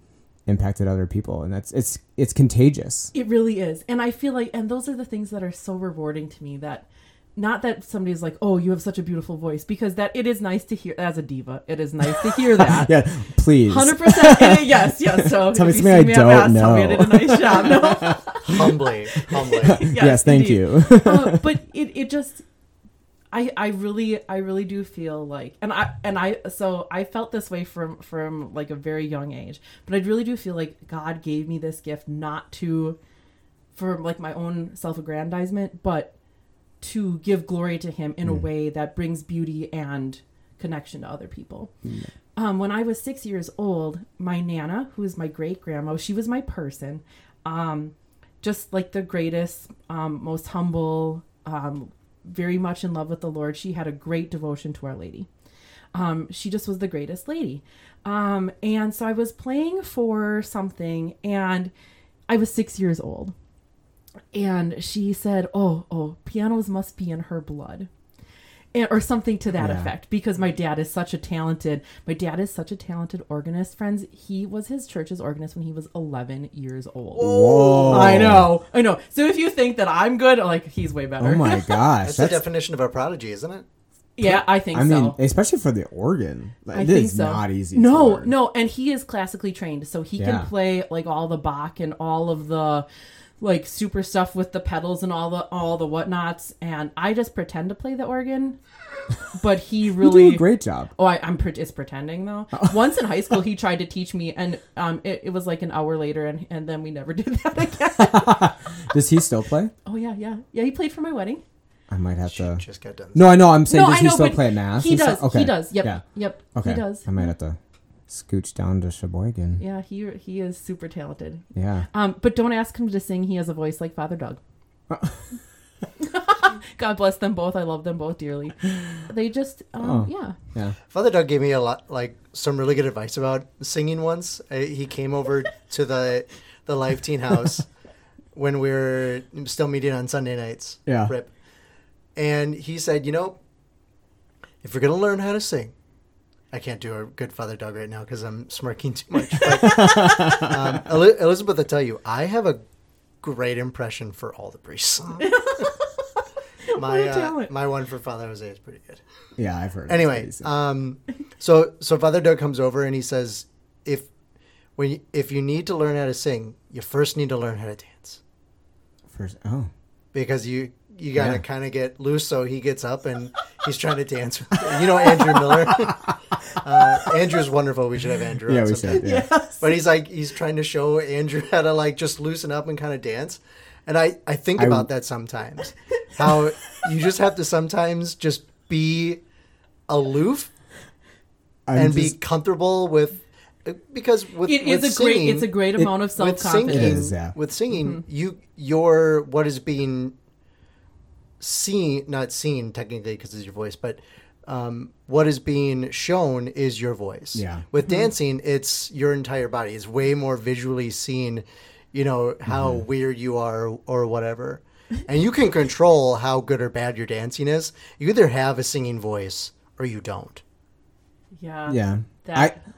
impacted other people, and that's it's contagious. It really is. And I feel like, and those are the things that are so rewarding to me, that not that somebody's like, oh, you have such a beautiful voice, because that it is nice to hear as a diva. It is nice to hear that. Yeah, please. 100%. Yes. So tell me something I don't know. Tell me I did a nice job. No. Humbly. Yes, thank you. But it just, I really do feel like, and I felt this way from like a very young age, but I really do feel like God gave me this gift, not to, for like my own self-aggrandizement, but to give glory to him in a way that brings beauty and connection to other people. Mm. When I was 6 years old, my Nana, who is my great grandma, she was my person. Just like the greatest, most humble, very much in love with the Lord. She had a great devotion to Our Lady. She just was the greatest lady. And so I was playing for something, and I was 6 years old. And she said, oh, pianos must be in her blood, or something to that effect, because my dad is such a talented organist, friends. He was his church's organist when he was 11 years old. Whoa. I know. So if you think that I'm good, like, he's way better. Oh my gosh. That's the definition of a prodigy, isn't it? Yeah, I think so. I mean, especially for the organ. Like, it is not easy. No. And he is classically trained, so he can play like all the Bach and all of the like super stuff with the pedals and all the whatnots, and I just pretend to play the organ, but he really... You do a great job. Oh, it's pretending, though. Oh. Once in high school, he tried to teach me, and it was like an hour later, and then we never did that again. Does he still play? Oh, yeah. Yeah, he played for my wedding. I might have to... Just got done. No, I know. I'm saying, does he still play mass? He does. Okay. He does. Yep. Yeah. Yep. Okay. He does. I might have to... Scooch down to Sheboygan. Yeah, he is super talented. Yeah. But don't ask him to sing. He has a voice like Father Doug. God bless them both. I love them both dearly. They just, Yeah. Father Doug gave me a lot, like, some really good advice about singing once. He came over to the Live Teen House when we were still meeting on Sunday nights. Yeah. Rip. And he said, if you're going to learn how to sing, I can't do a good Father Doug right now because I'm smirking too much. But, Elizabeth, I tell you, I have a great impression for all the priests. My one for Father Jose is pretty good. Yeah, I've heard. Anyway, so Father Doug comes over and he says, if you need to learn how to sing, you first need to learn how to dance. Because you gotta kind of get loose. So he gets up and he's trying to dance with Andrew Miller. Andrew's wonderful. We should have Andrew. Yeah, we should. Yeah. Yes. But he's trying to show Andrew how to like just loosen up and kind of dance. And I think about that sometimes. How you just have to sometimes just be aloof and be comfortable with. Because it's a great amount of self-confidence. With singing, mm-hmm. your what is being seen, not seen technically because it's your voice, but what is being shown is your voice. Yeah. With dancing, it's your entire body. It's way more visually seen, how weird you are or whatever. And you can control how good or bad your dancing is. You either have a singing voice or you don't. Yeah. Yeah.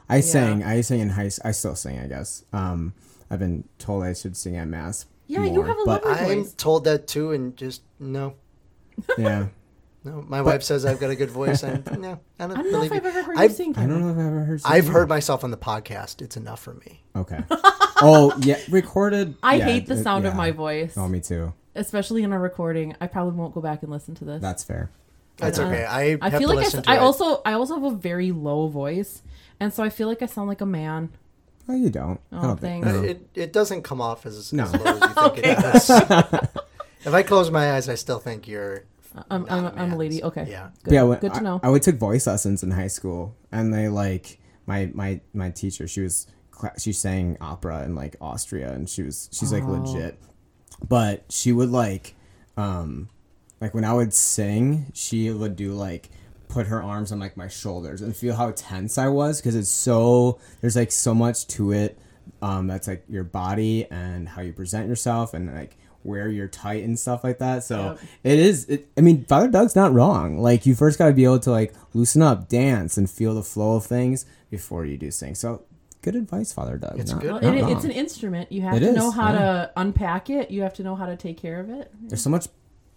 I sang in high school. I still sing, I guess. I've been told I should sing at mass. Yeah, more, you have a lovely voice. I'm told that too, and just no. Yeah. No, my wife says I've got a good voice. I don't know if I've ever heard you sing. I don't know if I've ever heard. I've heard myself on the podcast. It's enough for me. Okay. Oh yeah, recorded. I hate the sound of my voice. Oh, me too. Especially in a recording, I probably won't go back and listen to this. That's fair. That's okay. I also have a very low voice, and so I feel like I sound like a man. No, you don't. Oh, I don't think so. It doesn't come off as low as you think it does. If I close my eyes, I still think you're... I'm a lady. Okay. Yeah. Good to know. I took voice lessons in high school, and they like my teacher. She sang opera in like Austria, and she's like legit, but she would like when I would sing, she would do like put her arms on like my shoulders and feel how tense I was, because there's like so much to it. That's like your body and how you present yourself and like where you're tight and stuff like that. So I mean, Father Doug's not wrong. Like you first got to be able to like loosen up, dance, and feel the flow of things before you do sing. So Good advice, Father Doug. It's good. It's an instrument. You have to know how to unpack it. You have to know how to take care of it. There's so much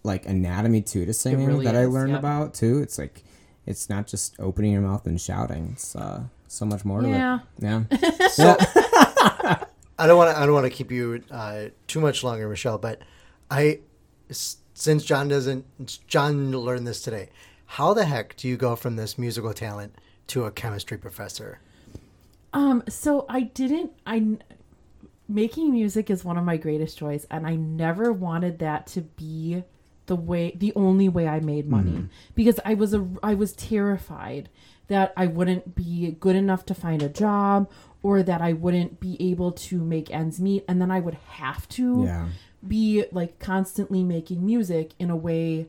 like anatomy to singing that I learned about too. It's like it's not just opening your mouth and shouting. It's so much more to it. Yeah. So I don't want to keep you too much longer, Michelle. But since John learned this today, how the heck do you go from this musical talent to a chemistry professor? Making music is one of my greatest joys, and I never wanted that to be the only way I made money, because I was terrified that I wouldn't be good enough to find a job, or that I wouldn't be able to make ends meet. And then I would have to be like constantly making music in a way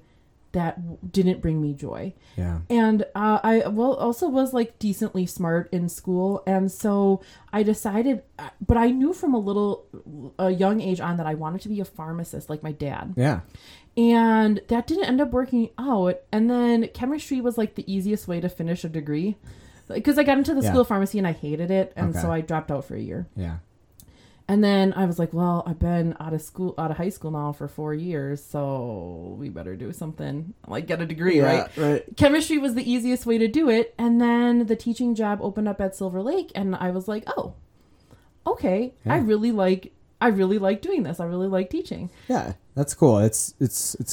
that didn't bring me joy. Yeah. And I also was like decently smart in school. And so I decided, but I knew from a young age on that I wanted to be a pharmacist like my dad. Yeah. And that didn't end up working out. And then chemistry was like the easiest way to finish a degree, because I got into the school of pharmacy and I hated it. And so I dropped out for a year. Yeah. And then I was like, well, I've been out of high school now for 4 years, so we better do something, like get a degree, right? Chemistry was the easiest way to do it. And then the teaching job opened up at Silver Lake, and I was like, oh, okay, yeah. I really like doing this. I really like teaching. Yeah, that's cool. It's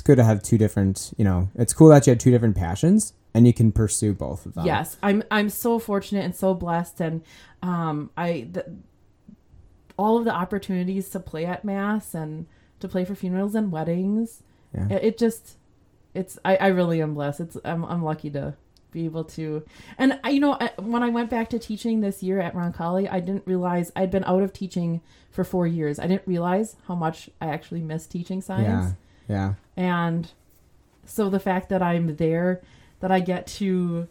good to have two different, it's cool that you had two different passions and you can pursue both of them. Yes, I'm so fortunate and so blessed, and all of the opportunities to play at mass and to play for funerals and weddings. Yeah. I really am blessed. I'm lucky to be able to. And when I went back to teaching this year at Roncalli, I didn't realize I'd been out of teaching for 4 years. I didn't realize how much I actually missed teaching science. Yeah. Yeah. And so the fact that I'm there, that I get to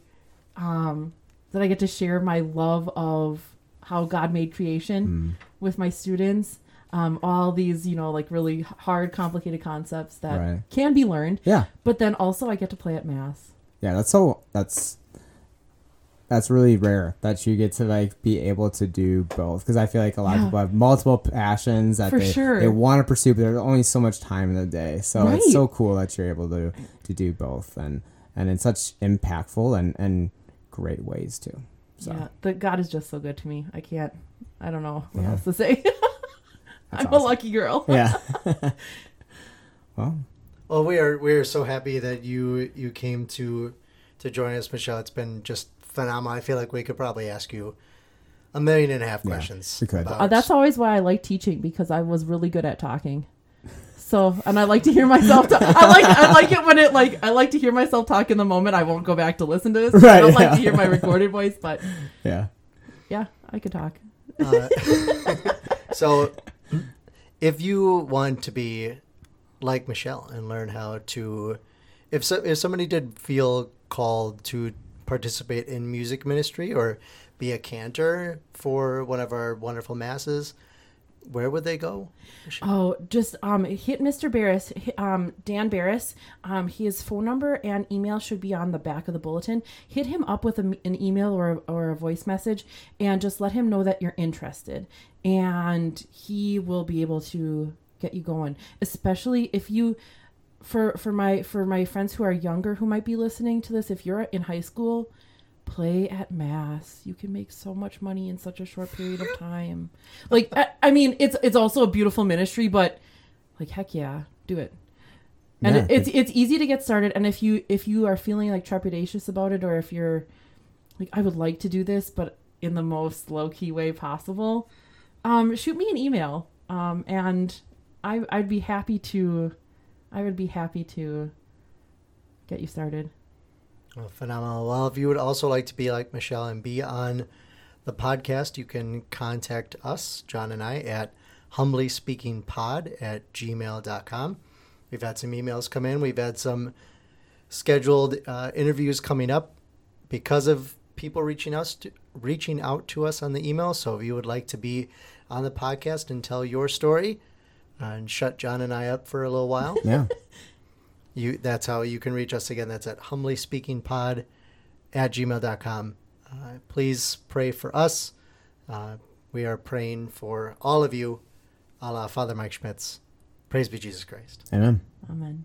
share my love of how God made creation with my students, all these, like really hard, complicated concepts that can be learned. Yeah. But then also I get to play at mass. Yeah. That's really rare that you get to like be able to do both. Cause I feel like a lot of people have multiple passions that they want to pursue, but there's only so much time in the day. So it's so cool that you're able to do both and in such impactful and great ways too. So. Yeah, God is just so good to me. I don't know what else to say. I'm awesome. A lucky girl. Yeah. Well, we are so happy that you came to join us, Michelle. It's been just phenomenal. I feel like we could probably ask you 1.5 million questions. We could. That's always why I like teaching, because I was really good at talking. So, and I like to hear myself talk. I like to hear myself talk in the moment. I won't go back to listen to this. Right, I don't like to hear my recorded voice, but yeah, I could talk. So if you want to be like Michelle and learn how to, if somebody did feel called to participate in music ministry or be a cantor for one of our wonderful masses, where would they go? Just hit Mr. Barris, Dan Barris. His phone number and email should be on the back of the bulletin. Hit him up with an email or a voice message, and just let him know that you're interested, and he will be able to get you going. Especially if you, for my friends who are younger who might be listening to this, if you're in high school, play at mass. You can make so much money in such a short period of time. Like, I mean, it's also a beautiful ministry, but like, heck yeah, do it. And it's easy to get started. And if you are feeling like trepidatious about it, or if you're like, I would like to do this, but in the most low key way possible, shoot me an email. And I would be happy to get you started. Well, phenomenal. Well, if you would also like to be like Michelle and be on the podcast, you can contact us, John and I, at humblyspeakingpod@gmail.com. We've had some emails come in. We've had some scheduled interviews coming up because of people reaching out to us on the email. So if you would like to be on the podcast and tell your story and shut John and I up for a little while. Yeah. That's how you can reach us. Again, that's at humblyspeakingpod@gmail.com. Please pray for us We are praying for all of you, a la Father Mike Schmitz. Praise be Jesus Christ. Amen. Amen.